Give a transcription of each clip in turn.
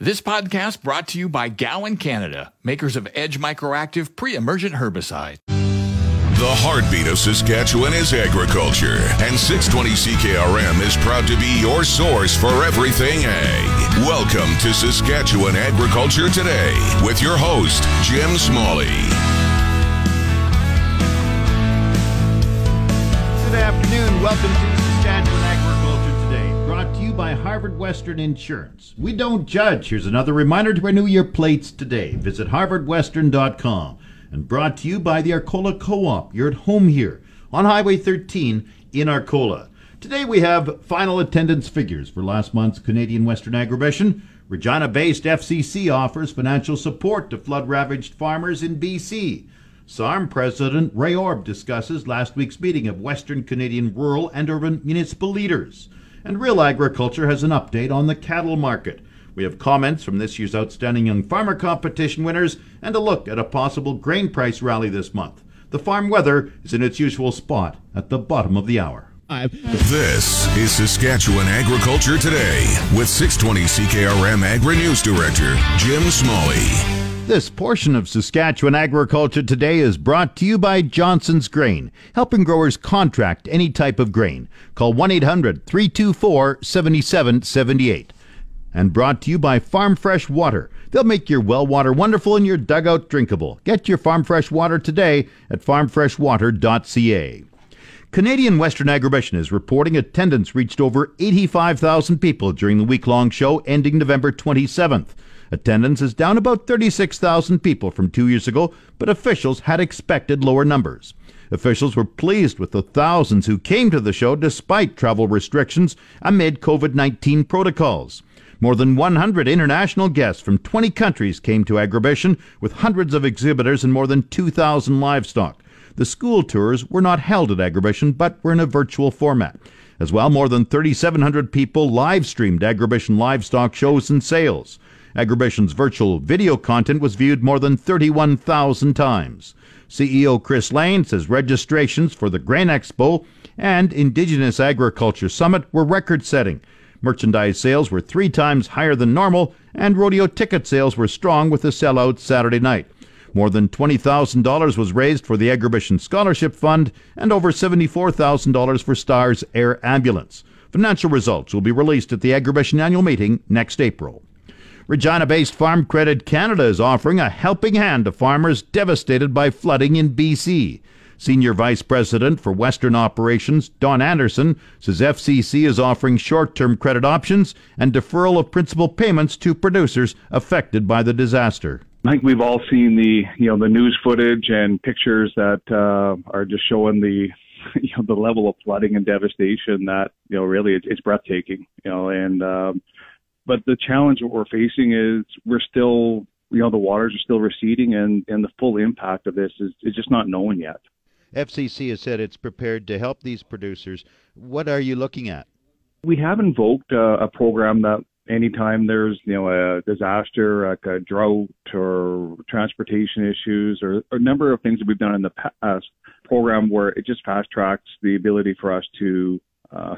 This podcast brought to you by Gowan Canada, makers of Edge MicroActive pre-emergent herbicide. The heartbeat of Saskatchewan is agriculture, and 620 CKRM is proud to be your source for everything ag. Welcome to Saskatchewan Agriculture Today with your host, Jim Smalley. Good afternoon. Welcome to Saskatchewan Agriculture Today, brought to you by Harvard Western Insurance. We don't judge. Here's another reminder to renew your plates today. Visit harvardwestern.com. And brought to you by the Arcola Co-op. You're at home here on Highway 13 in Arcola. Today we have final attendance figures for last month's Canadian Western Agribition. Regina-based FCC offers financial support to flood-ravaged farmers in BC. SARM President Ray Orb discusses last week's meeting of Western Canadian rural and urban municipal leaders. And Real Agriculture has an update on the cattle market. We have comments from this year's Outstanding Young Farmer Competition winners and a look at a possible grain price rally this month. The farm weather is in its usual spot at the bottom of the hour. This is Saskatchewan Agriculture Today with 620 CKRM Agri-News Director Jim Smalley. This portion of Saskatchewan Agriculture Today is brought to you by Johnson's Grain, helping growers contract any type of grain. Call 1-800-324-7778. And brought to you by Farm Fresh Water. They'll make your well water wonderful and your dugout drinkable. Get your Farm Fresh Water today at farmfreshwater.ca. Canadian Western Agribition is reporting attendance reached over 85,000 people during the week-long show ending November 27th. Attendance is down about 36,000 people from 2 years ago, but officials had expected lower numbers. Officials were pleased with the thousands who came to the show despite travel restrictions amid COVID-19 protocols. More than 100 international guests from 20 countries came to Agribition, with hundreds of exhibitors and more than 2,000 livestock. The school tours were not held at Agribition, but were in a virtual format. As well, more than 3,700 people live-streamed Agribition livestock shows and sales. Agribition's virtual video content was viewed more than 31,000 times. CEO Chris Lane says registrations for the Grain Expo and Indigenous Agriculture Summit were record-setting. Merchandise sales were 3 times higher than normal, and rodeo ticket sales were strong with a sellout Saturday night. More than $20,000 was raised for the Agribition Scholarship Fund and over $74,000 for STARS Air Ambulance. Financial results will be released at the Agribition Annual Meeting next April. Regina-based Farm Credit Canada is offering a helping hand to farmers devastated by flooding in BC. Senior Vice President for Western Operations, Don Anderson, says FCC is offering short-term credit options and deferral of principal payments to producers affected by the disaster. I think we've all seen the news footage and pictures that are just showing the level of flooding and devastation that really it's breathtaking. But the challenge that we're facing is we're still the waters are still receding, and the full impact of this is just not known yet. FCC has said it's prepared to help these producers. What are you looking at? We have invoked a program that anytime there's a disaster, like a drought or transportation issues, or a number of things that we've done in the past, program where it just fast tracks the ability for us to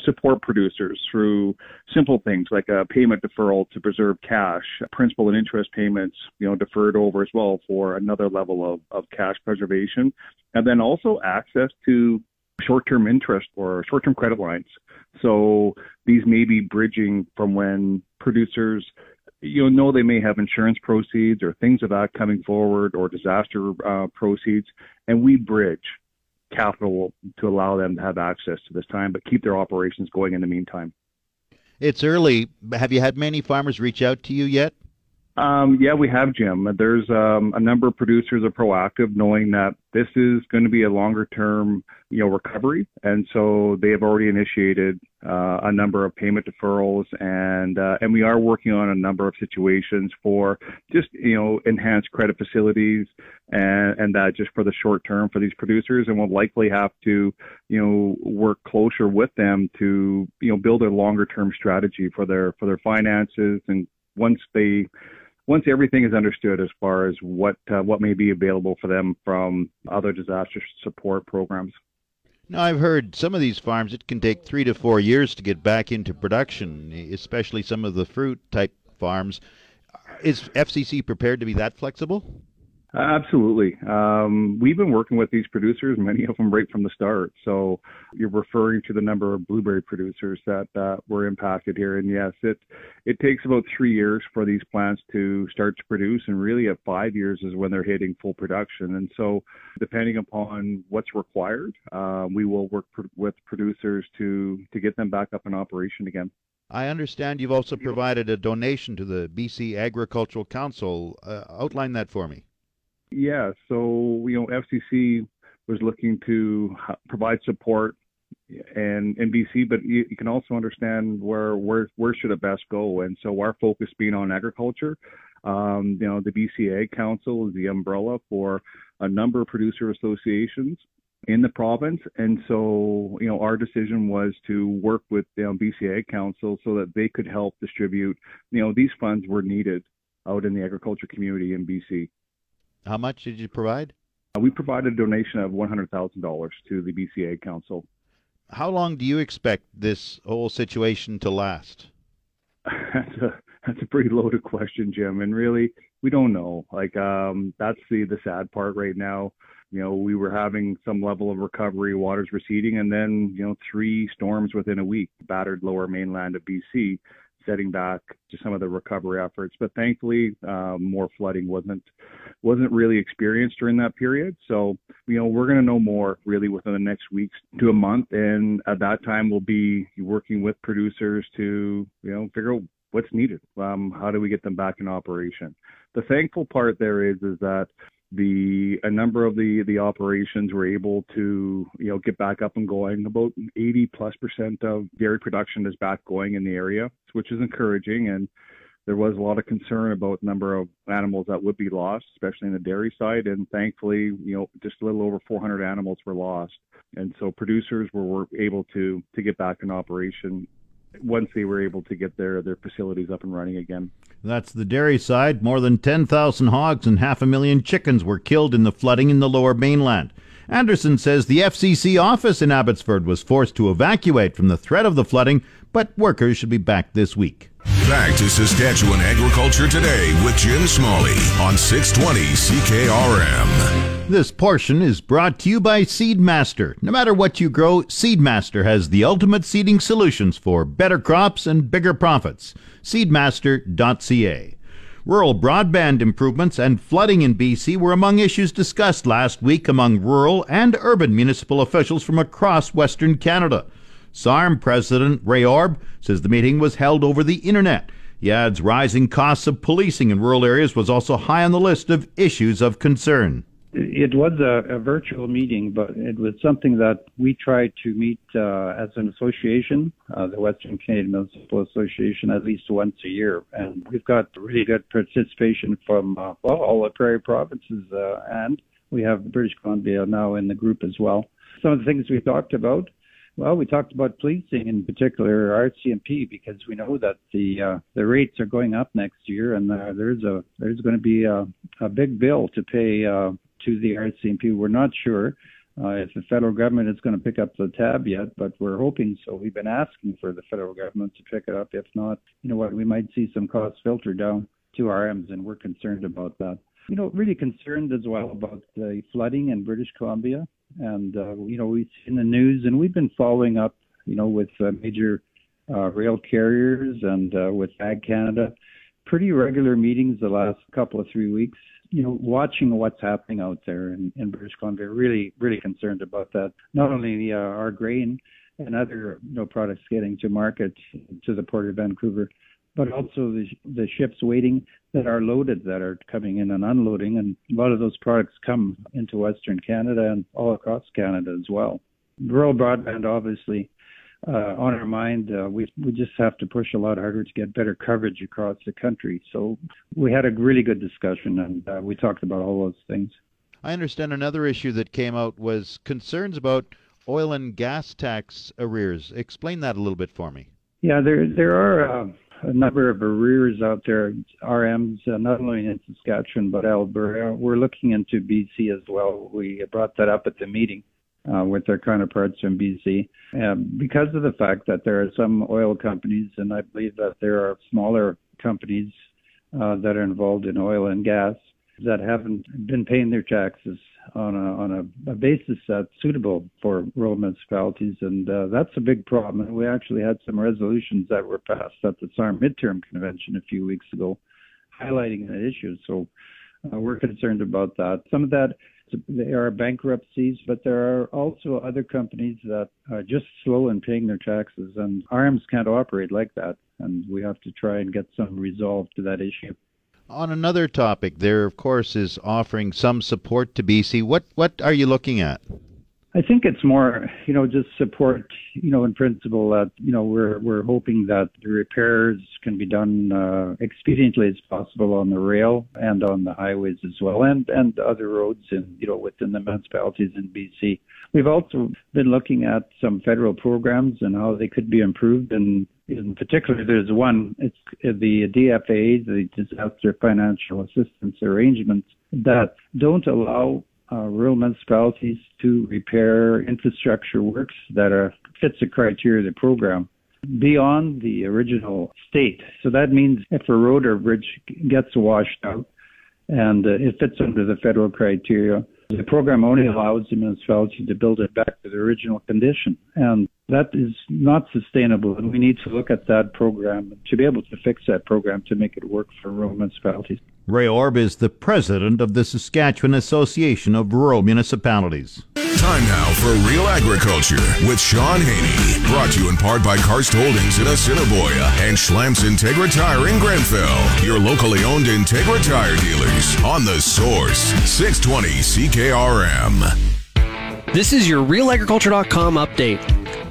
support producers through simple things like a payment deferral to preserve cash, principal and interest payments, deferred over as well for another level of cash preservation, and then also access to short-term interest or short-term credit lines. So these may be bridging from when producers, they may have insurance proceeds or things of that coming forward or disaster proceeds, and we bridge capital to allow them to have access to this time, but keep their operations going in the meantime. It's early. Have you had many farmers reach out to you yet? Yeah, we have, Jim. There's a number of producers are proactive, knowing that this is going to be a longer-term, recovery, and so they have already initiated a number of payment deferrals, and we are working on a number of situations for just enhanced credit facilities, and that just for the short term for these producers, and we'll likely have to work closer with them to build a longer-term strategy for their finances, and once everything is understood as far as what may be available for them from other disaster support programs. Now, I've heard some of these farms, it can take 3 to 4 years to get back into production, especially some of the fruit type farms. Is FCC prepared to be that flexible? Absolutely. We've been working with these producers, many of them right from the start. So you're referring to the number of blueberry producers that were impacted here. And yes, it takes about 3 years for these plants to start to produce. And really at 5 years is when they're hitting full production. And so depending upon what's required, we will work with producers to get them back up in operation again. I understand you've also provided a donation to the BC Agricultural Council. Outline that for me. Yeah, so, FCC was looking to provide support in BC, but you can also understand where should it best go. And so our focus being on agriculture, the BC Ag Council is the umbrella for a number of producer associations in the province. And so, our decision was to work with the BC Ag Council so that they could help distribute, these funds were needed out in the agriculture community in BC. How much did you provide? We provided a donation of $100,000 to the BC Ag Council. How long do you expect this whole situation to last? That's a pretty loaded question, Jim. And really, we don't know. That's the sad part right now. We were having some level of recovery, waters receding, and then, 3 storms within a week battered lower mainland of BC, setting back to some of the recovery efforts. But thankfully, more flooding wasn't really experienced during that period. So, we're going to know more really within the next weeks to a month. And at that time, we'll be working with producers to, figure out what's needed. How do we get them back in operation? The thankful part there is that a number of the operations were able to, get back up and going. About 80+% of dairy production is back going in the area, which is encouraging. And there was a lot of concern about the number of animals that would be lost, especially in the dairy side. And thankfully, just a little over 400 animals were lost. And so producers were able to get back in operation once they were able to get their facilities up and running again. That's the dairy side. More than 10,000 hogs and 500,000 chickens were killed in the flooding in the lower mainland. Anderson says the FCC office in Abbotsford was forced to evacuate from the threat of the flooding, but workers should be back this week. Back to Saskatchewan Agriculture Today with Jim Smalley on 620 CKRM. This portion is brought to you by Seedmaster. No matter what you grow, Seedmaster has the ultimate seeding solutions for better crops and bigger profits. Seedmaster.ca. Rural broadband improvements and flooding in BC were among issues discussed last week among rural and urban municipal officials from across Western Canada. SARM President Ray Orb says the meeting was held over the internet. He adds rising costs of policing in rural areas was also high on the list of issues of concern. It was a virtual meeting, but it was something that we tried to meet as an association, the Western Canadian Municipal Association, at least once a year. And we've got really good participation from all the prairie provinces, and we have British Columbia now in the group as well. Some of the things we talked about, well, we talked about policing, in particular RCMP, because we know that the rates are going up next year, and there's going to be a big bill to pay to the RCMP. We're not sure if the federal government is going to pick up the tab yet, but we're hoping so. We've been asking for the federal government to pick it up. If not, we might see some costs filter down to RMs, and we're concerned about that. Really concerned as well about the flooding in British Columbia. And, we've seen the news, and we've been following up, with major rail carriers and with Ag Canada, pretty regular meetings the last couple of 3 weeks, watching what's happening out there in British Columbia. Really, really concerned about that. Not only our grain and other products getting to market to the Port of Vancouver, but also the ships waiting that are loaded, that are coming in and unloading. And a lot of those products come into Western Canada and all across Canada as well. Rural broadband, obviously, on our mind. We just have to push a lot harder to get better coverage across the country. So we had a really good discussion, and we talked about all those things. I understand another issue that came out was concerns about oil and gas tax arrears. Explain that a little bit for me. Yeah, there are... a number of arrears out there, RMs, not only in Saskatchewan, but Alberta. We're looking into BC as well. We brought that up at the meeting with our counterparts from BC. Because of the fact that there are some oil companies, and I believe that there are smaller companies that are involved in oil and gas that haven't been paying their taxes on a basis that's suitable for rural municipalities. And that's a big problem. And we actually had some resolutions that were passed at the SARM midterm convention a few weeks ago highlighting that issue. So we're concerned about that. Some of that, there are bankruptcies, but there are also other companies that are just slow in paying their taxes, and ARMs can't operate like that. And we have to try and get some resolve to that issue. On another topic, there, of course, is offering some support to BC. What are you looking at? I think it's more, just support, in principle that, we're hoping that the repairs can be done expediently as possible on the rail and on the highways as well, and other roads in, within the municipalities in BC. We've also been looking at some federal programs and how they could be improved. And in particular, there's one, it's the DFA, the Disaster Financial Assistance Arrangements, that don't allow rural municipalities to repair infrastructure works that fits the criteria of the program beyond the original state. So that means if a road or bridge gets washed out and it fits under the federal criteria, the program only allows the municipality to build it back to the original condition. And that is not sustainable. And we need to look at that program to be able to fix that program to make it work for rural municipalities. Ray Orb is the president of the Saskatchewan Association of Rural Municipalities. Time now for Real Agriculture with Sean Haney. Brought to you in part by Karst Holdings in Assiniboia and Schlamp's Integra Tire in Grenfell. Your locally owned Integra Tire dealers on The Source, 620 CKRM. This is your RealAgriculture.com update.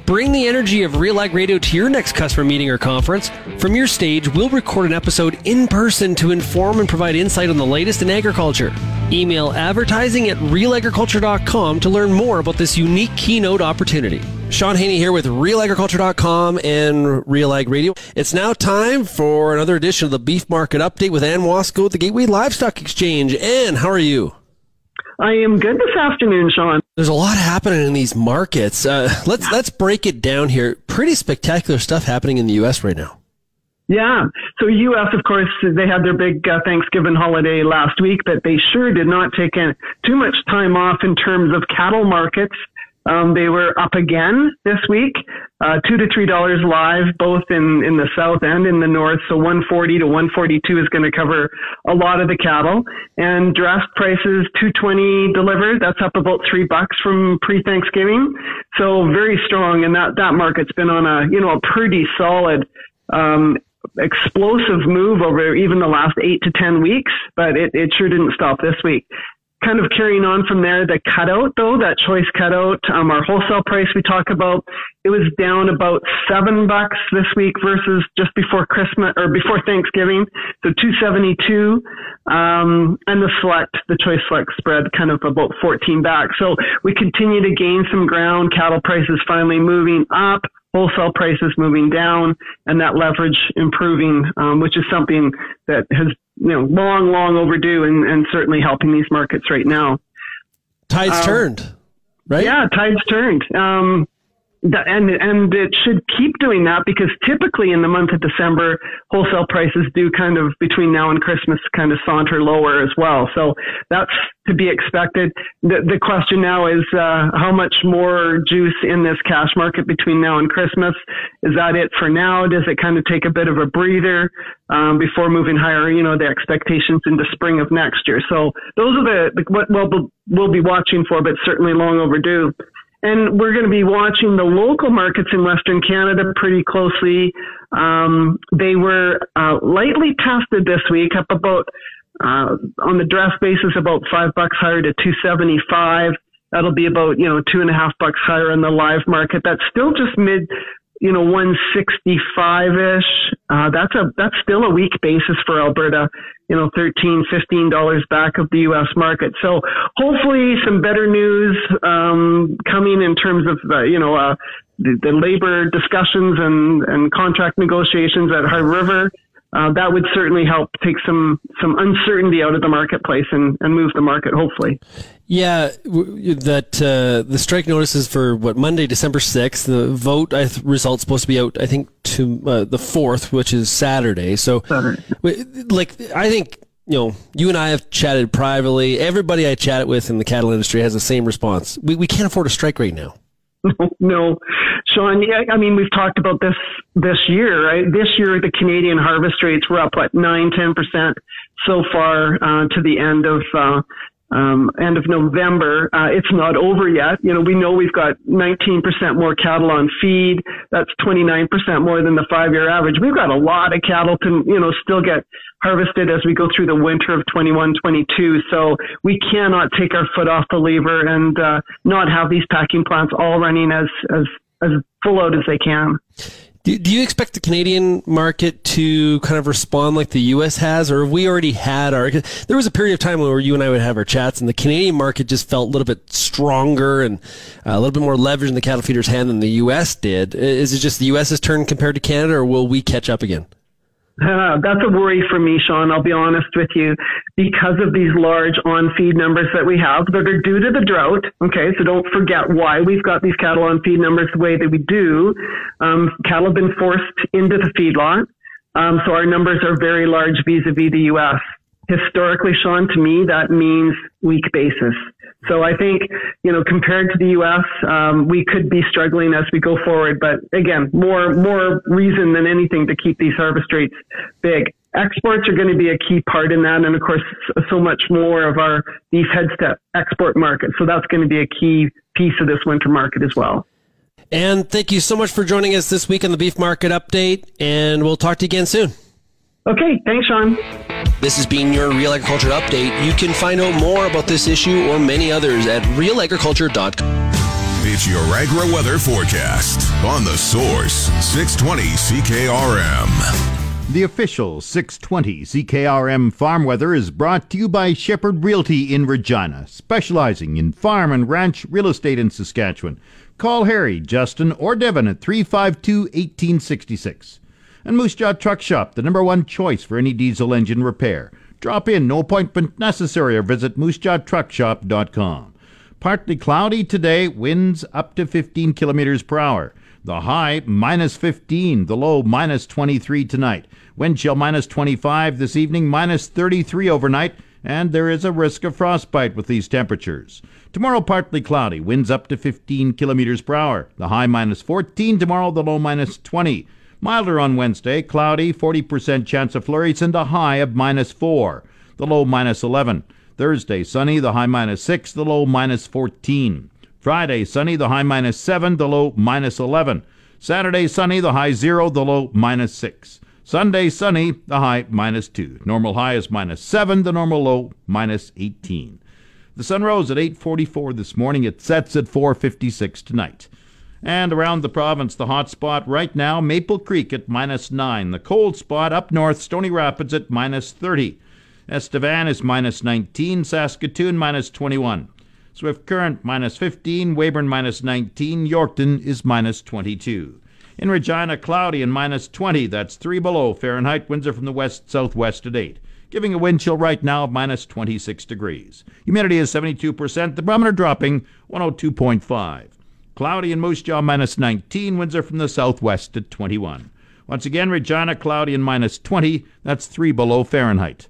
Bring the energy of Real Ag Radio to your next customer meeting or conference. From your stage, we'll record an episode in person to inform and provide insight on the latest in agriculture. Email advertising@realagriculture.com to learn more about this unique keynote opportunity. Sean Haney here with realagriculture.com and Real Ag Radio. It's now time for another edition of the Beef Market Update with Anne Wasko at the Gateway Livestock Exchange. Anne, how are you? I am good this afternoon, Sean. There's a lot happening in these markets. Let's break it down here. Pretty spectacular stuff happening in the U.S. right now. Yeah. So U.S., of course, they had their big Thanksgiving holiday last week, but they sure did not take too much time off in terms of cattle markets. They were up again this week, $2 to $3 live, both in the south and in the north. So 140 to 142 is going to cover a lot of the cattle. And draft prices, 220 delivered. That's up about $3 from pre-Thanksgiving. So very strong. And that market's been on a, a pretty solid, explosive move over even the last 8 to 10 weeks, but it sure didn't stop this week. Kind of carrying on from there, the cutout, though, that choice cutout, our wholesale price we talk about, it was down about $7 this week versus just before Christmas or before Thanksgiving, so $2.72, and the choice select spread, kind of about $14. So we continue to gain some ground. Cattle prices finally moving up, wholesale prices moving down, and that leverage improving, which is something that has long overdue and certainly helping these markets right now. Tides turned, right? Yeah, tides turned. And it should keep doing that because typically in the month of December, wholesale prices do kind of between now and Christmas kind of saunter lower as well. So that's to be expected. The question now is how much more juice in this cash market between now and Christmas? Is that it for now? Does it kind of take a bit of a breather before moving higher, the expectations into spring of next year? So those are what we'll be watching for, but certainly long overdue. And we're going to be watching the local markets in Western Canada pretty closely. They were lightly tested this week, up about, on the draft basis, about $5 higher to $2.75. That'll be about, $2.50 higher in the live market. That's still just mid, 165-ish. That's still a weak basis for Alberta, $13, $15 back of the U.S. market. So hopefully some better news, coming in terms of, the labor discussions and contract negotiations at High River. that would certainly help take some uncertainty out of the marketplace and move the market, hopefully. Yeah, that the strike notice is for, Monday, December 6th. The vote results supposed to be out, I think, to the 4th, which is Saturday. So, I think, you and I have chatted privately. Everybody I chat with in the cattle industry has the same response. We can't afford a strike right now. No, Sean, I mean, we've talked about this year, right? This year, the Canadian harvest rates were up, 9, 10% so far to the end of November. It's not over yet. We know we've got 19% more cattle on feed. That's 29% more than the 5-year average. We've got a lot of cattle to, still get harvested as we go through the winter of 21-22. So we cannot take our foot off the lever and not have these packing plants all running as full out as they can. Do you expect the Canadian market to kind of respond like the U.S. has, or have we already had there was a period of time where you and I would have our chats, and the Canadian market just felt a little bit stronger and a little bit more leverage in the cattle feeder's hand than the U.S. did. Is it just the U.S.'s turn compared to Canada, or will we catch up again? That's a worry for me, Sean, I'll be honest with you, because of these large on-feed numbers that we have that are due to the drought. Okay, so don't forget why we've got these cattle on-feed numbers the way that we do. Cattle have been forced into the feedlot, so our numbers are very large vis-a-vis the U.S. Historically, Sean, to me, that means weak basis. So I think, compared to the U.S., we could be struggling as we go forward. But again, more reason than anything to keep these harvest rates big. Exports are going to be a key part in that. And of course, so much more of our beef headstep export market. So that's going to be a key piece of this winter market as well. Anne, thank you so much for joining us this week on the Beef Market Update. And we'll talk to you again soon. Okay, thanks, Sean. This has been your Real Agriculture Update. You can find out more about this issue or many others at realagriculture.com. It's your agri weather forecast on The Source, 620 CKRM. The official 620 CKRM farm weather is brought to you by Shepherd Realty in Regina, specializing in farm and ranch real estate in Saskatchewan. Call Harry, Justin, or Devin at 352-1866. And Moose Jaw Truck Shop, the #1 choice for any diesel engine repair. Drop in, no appointment necessary, or visit moosejawtruckshop.com. Partly cloudy today, winds up to 15 kilometers per hour. The high, -15, the low, -23 tonight. Wind chill, -25 this evening, -33 overnight, and there is a risk of frostbite with these temperatures. Tomorrow, partly cloudy, winds up to 15 kilometers per hour. The high, -14 tomorrow, the low, -20. Milder on Wednesday, cloudy, 40% chance of flurries and a high of -4, the low -11. Thursday, sunny, the high -6, the low -14. Friday, sunny, the high -7, the low -11. Saturday, sunny, the high 0, the low -6. Sunday, sunny, the high -2. Normal high is -7, the normal low -18. The sun rose at 8:44 this morning. It sets at 4:56 tonight. And around the province, the hot spot right now, Maple Creek at -9. The cold spot up north, Stony Rapids at -30. Estevan is -19. Saskatoon -21. Swift Current -15. Weyburn -19. Yorkton is -22. In Regina, cloudy and -20. That's 3 below Fahrenheit. Winds are from the west-southwest at 8. Giving a wind chill right now of -26 degrees. Humidity is 72%. The barometer dropping 102.5. Cloudy in Moose Jaw, -19. Winds are from the southwest at 21. Once again, Regina, cloudy and -20. That's 3 below Fahrenheit.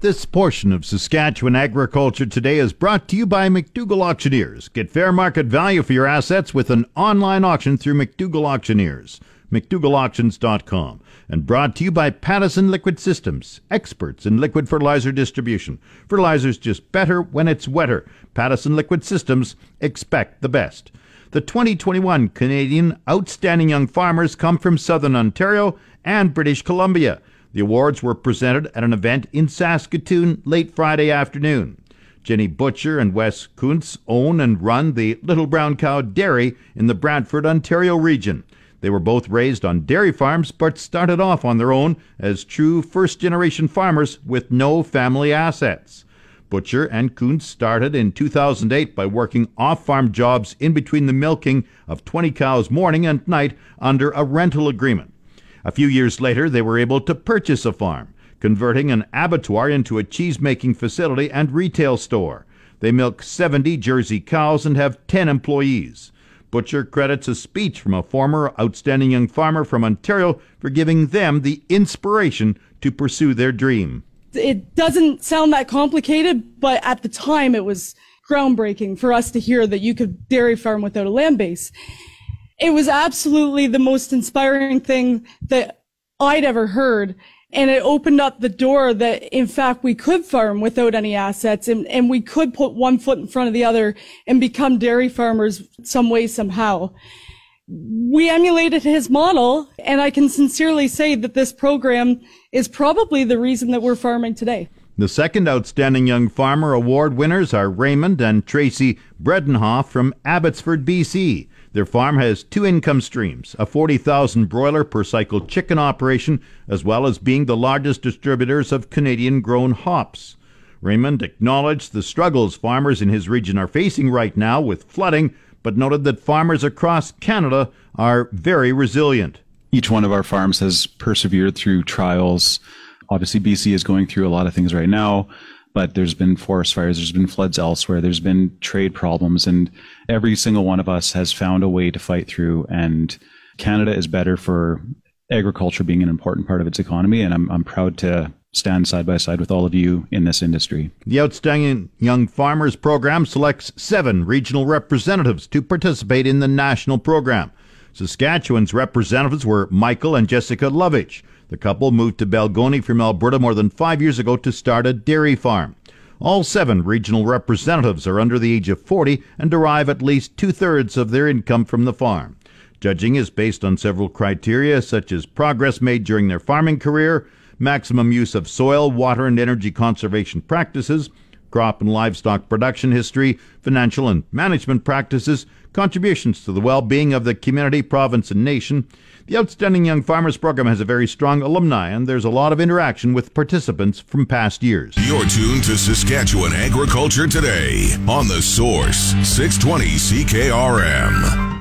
This portion of Saskatchewan Agriculture Today is brought to you by McDougall Auctioneers. Get fair market value for your assets with an online auction through McDougall Auctioneers, McDougallAuctions.com. And brought to you by Pattison Liquid Systems, experts in liquid fertilizer distribution. Fertilizer's just better when it's wetter. Pattison Liquid Systems, expect the best. The 2021 Canadian Outstanding Young Farmers come from Southern Ontario and British Columbia. The awards were presented at an event in Saskatoon late Friday afternoon. Jenny Butcher and Wes Kuntz own and run the Little Brown Cow Dairy in the Brantford, Ontario region. They were both raised on dairy farms but started off on their own as true first-generation farmers with no family assets. Butcher and Kuntz started in 2008 by working off-farm jobs in between the milking of 20 cows morning and night under a rental agreement. A few years later, they were able to purchase a farm, converting an abattoir into a cheese-making facility and retail store. They milk 70 Jersey cows and have 10 employees. Butcher credits a speech from a former outstanding young farmer from Ontario for giving them the inspiration to pursue their dream. It doesn't sound that complicated, but at the time it was groundbreaking for us to hear that you could dairy farm without a land base. It was absolutely the most inspiring thing that I'd ever heard. And it opened up the door that, in fact, we could farm without any assets and we could put one foot in front of the other and become dairy farmers some way, somehow. We emulated his model, and I can sincerely say that this program is probably the reason that we're farming today. The second Outstanding Young Farmer Award winners are Raymond and Tracy Bredenhoff from Abbotsford, BC. Their farm has two income streams, a 40,000 broiler per cycle chicken operation, as well as being the largest distributors of Canadian-grown hops. Raymond acknowledged the struggles farmers in his region are facing right now with flooding, but noted that farmers across Canada are very resilient. Each one of our farms has persevered through trials. Obviously, BC is going through a lot of things right now, but there's been forest fires, there's been floods elsewhere, there's been trade problems, and every single one of us has found a way to fight through. And Canada is better for agriculture being an important part of its economy, and I'm proud to stand side by side with all of you in this industry. The Outstanding Young Farmers Program selects 7 regional representatives to participate in the national program. Saskatchewan's representatives were Michael and Jessica Lovich. The couple moved to Balgony from Alberta more than 5 years ago to start a dairy farm. All 7 regional representatives are under the age of 40 and derive at least 2/3 of their income from the farm. Judging is based on several criteria such as progress made during their farming career, maximum use of soil, water and energy conservation practices, crop and livestock production history, financial and management practices, contributions to the well-being of the community, province, and nation. The Outstanding Young Farmers Program has a very strong alumni, and there's a lot of interaction with participants from past years. You're tuned to Saskatchewan Agriculture Today on The Source, 620 CKRM.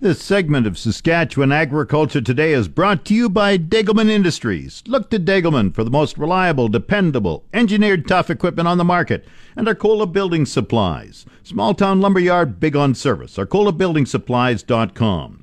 This segment of Saskatchewan Agriculture Today is brought to you by Dagelman Industries. Look to Dagelman for the most reliable, dependable, engineered tough equipment on the market, and Arcola Building Supplies. Small town lumberyard, big on service. ArcolaBuildingSupplies.com.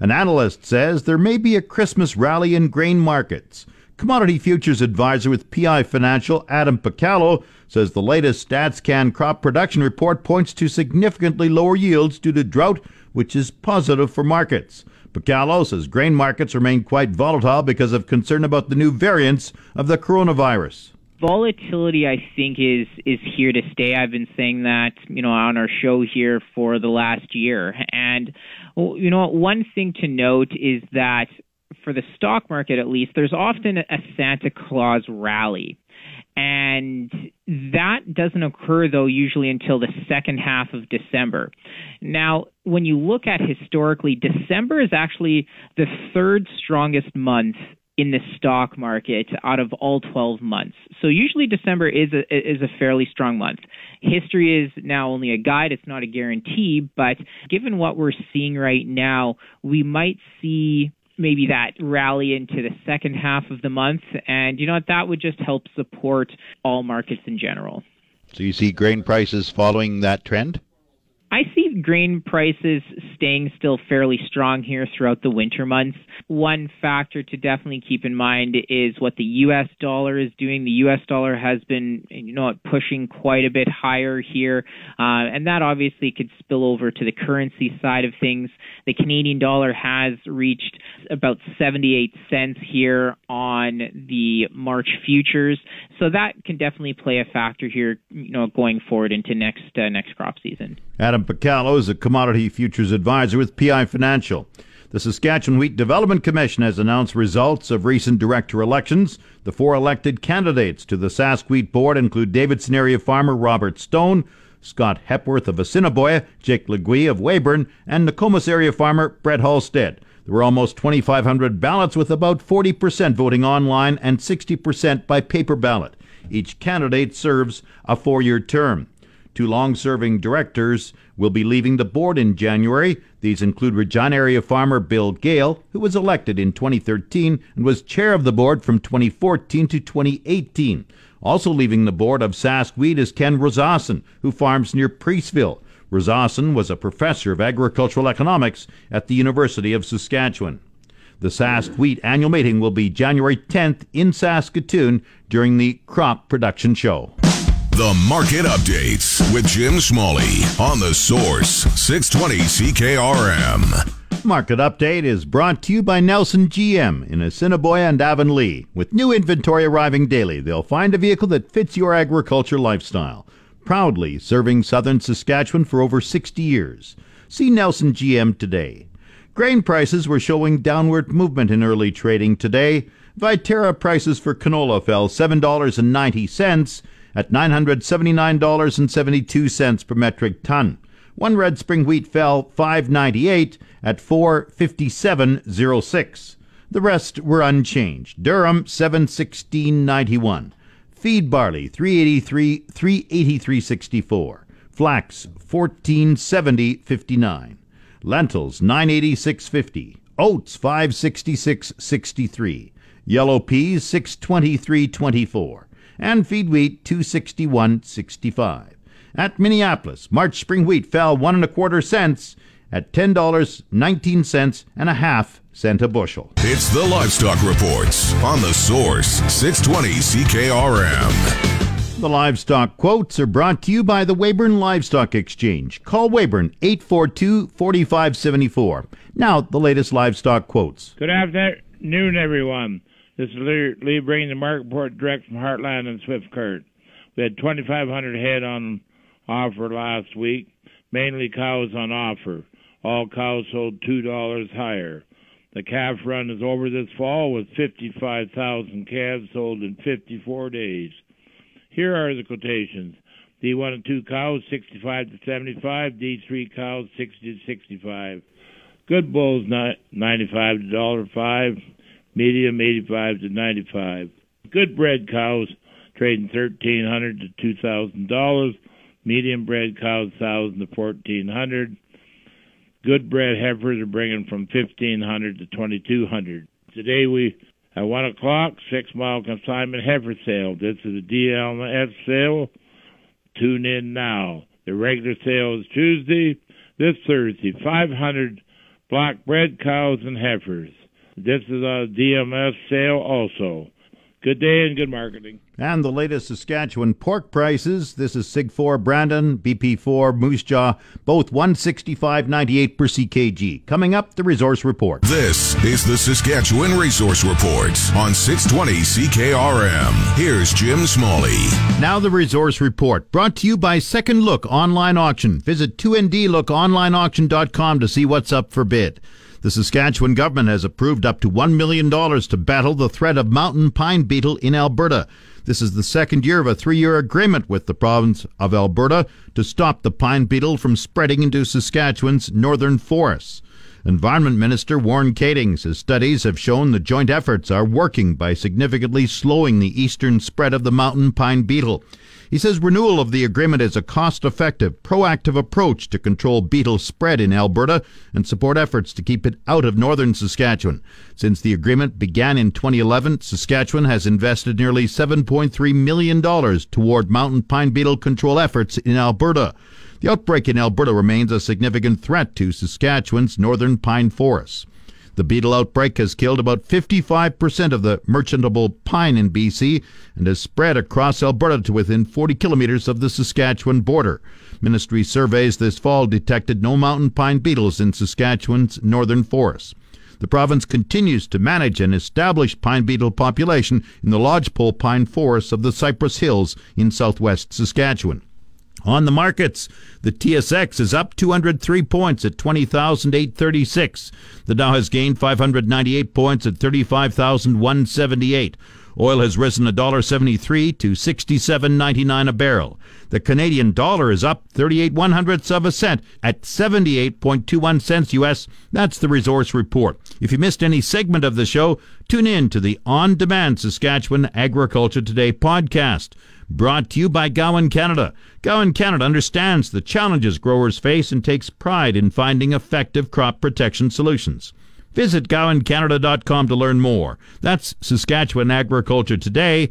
An analyst says there may be a Christmas rally in grain markets. Commodity futures advisor with PI Financial, Adam Piccolo, says the latest StatsCan crop production report points to significantly lower yields due to drought, which is positive for markets. Piccolo says grain markets remain quite volatile because of concern about the new variants of the coronavirus. Volatility, I think, is here to stay. I've been saying that, on our show here for the last year. And, one thing to note is that for the stock market, at least, there's often a Santa Claus rally. And that doesn't occur, though, usually until the second half of December. Now, when you look at historically, December is actually the 3rd strongest month in the stock market out of all 12 months. So usually December is a fairly strong month. History is now only a guide, it's not a guarantee, but given what we're seeing right now, we might see maybe that rally into the second half of the month, and that would just help support all markets in general. So you see grain prices following that trend? I see grain prices staying still fairly strong here throughout the winter months. One factor to definitely keep in mind is what the U.S. dollar is doing. The U.S. dollar has been, pushing quite a bit higher here, and that obviously could spill over to the currency side of things. The Canadian dollar has reached about 78 cents here on the March futures, so that can definitely play a factor here, going forward into next crop season. Adam Piccolo is a commodity futures advisor with PI Financial. The Saskatchewan Wheat Development Commission has announced results of recent director elections. The four elected candidates to the Sask Wheat Board include Davidson area farmer Robert Stone, Scott Hepworth of Assiniboia, Jake Legui of Weyburn, and Nokomis area farmer Brett Halstead. There were almost 2,500 ballots, with about 40% voting online and 60% by paper ballot. Each candidate serves a four-year term. Two long-serving directors will be leaving the board in January. These include Regina area farmer Bill Gale, who was elected in 2013 and was chair of the board from 2014 to 2018. Also leaving the board of Sask Wheat is Ken Rosassen, who farms near Priestville. Rosassen was a professor of agricultural economics at the University of Saskatchewan. The Sask Wheat annual meeting will be January 10th in Saskatoon during the Crop Production Show. The Market Updates with Jim Smalley on The Source 620 CKRM. Market Update is brought to you by Nelson GM in Assiniboia and Avonlea. With new inventory arriving daily, they'll find a vehicle that fits your agriculture lifestyle. Proudly serving southern Saskatchewan for over 60 years. See Nelson GM today. Grain prices were showing downward movement in early trading today. Viterra prices for canola fell $7.90 at $979.72 per metric ton. One red spring wheat fell $5.98 at $457.06. The rest were unchanged. Durham $716.91. Feed barley $383.64, flax $1470.59, lentils $986.50, oats $566.63, yellow peas $623.24, and feed wheat $261.65. At Minneapolis, March spring wheat fell 1.25 cents at $10.19 and a half cent a bushel. It's the Livestock Reports on The Source 620 CKRM. The livestock quotes are brought to you by the Weyburn Livestock Exchange. Call Weyburn 842-4574. Now the latest livestock quotes. Good afternoon, everyone. This is Lee bringing the market report direct from Heartland and Swift Current. We had 2,500 head on offer last week, mainly cows on offer. All cows sold $2 higher. The calf run is over this fall with 55,000 calves sold in 54 days. Here are the quotations. D1 and 2 cows, 65 to 75. D3 cows, 60 to 65. Good bulls, 95 to $1.05. Medium, 85 to 95. Good bred cows, trading $1,300 to $2,000. Medium bred cows, $1,000 to $1,400. Good bred heifers are bringing from $1,500 to $2,200. Today we at 1 o'clock, 6-mile consignment heifer sale. This is a DLS sale. Tune in now. The regular sale is Tuesday. This Thursday, 500 block bred cows and heifers. This is a DMS sale also. Good day and good marketing. And the latest Saskatchewan pork prices. This is Sig 4 Brandon, BP 4 Moose Jaw, both $165.98 per CKG. Coming up, the Resource Report. This is the Saskatchewan Resource Report on 620 CKRM. Here's Jim Smalley. Now the Resource Report, brought to you by Second Look Online Auction. Visit 2ndlookonlineauction.com to see what's up for bid. The Saskatchewan government has approved up to $1 million to battle the threat of mountain pine beetle in Alberta. This is the second year of a three-year agreement with the province of Alberta to stop the pine beetle from spreading into Saskatchewan's northern forests. Environment Minister Warren Kading says studies have shown the joint efforts are working by significantly slowing the eastern spread of the mountain pine beetle. He says renewal of the agreement is a cost-effective, proactive approach to control beetle spread in Alberta and support efforts to keep it out of northern Saskatchewan. Since the agreement began in 2011, Saskatchewan has invested nearly $7.3 million toward mountain pine beetle control efforts in Alberta. The outbreak in Alberta remains a significant threat to Saskatchewan's northern pine forests. The beetle outbreak has killed about 55% of the merchantable pine in BC and has spread across Alberta to within 40 kilometers of the Saskatchewan border. Ministry surveys this fall detected no mountain pine beetles in Saskatchewan's northern forests. The province continues to manage an established pine beetle population in the lodgepole pine forests of the Cypress Hills in southwest Saskatchewan. On the markets, the TSX is up 203 points at 20,836. The Dow has gained 598 points at 35,178. Oil has risen $1.73 to $67.99 a barrel. The Canadian dollar is up 38/100ths of a cent at 78.21 cents U.S. That's the Resource Report. If you missed any segment of the show, tune in to the on-demand Saskatchewan Agriculture Today podcast. Brought to you by Gowan Canada. Gowan Canada understands the challenges growers face and takes pride in finding effective crop protection solutions. Visit GowanCanada.com to learn more. That's Saskatchewan Agriculture Today.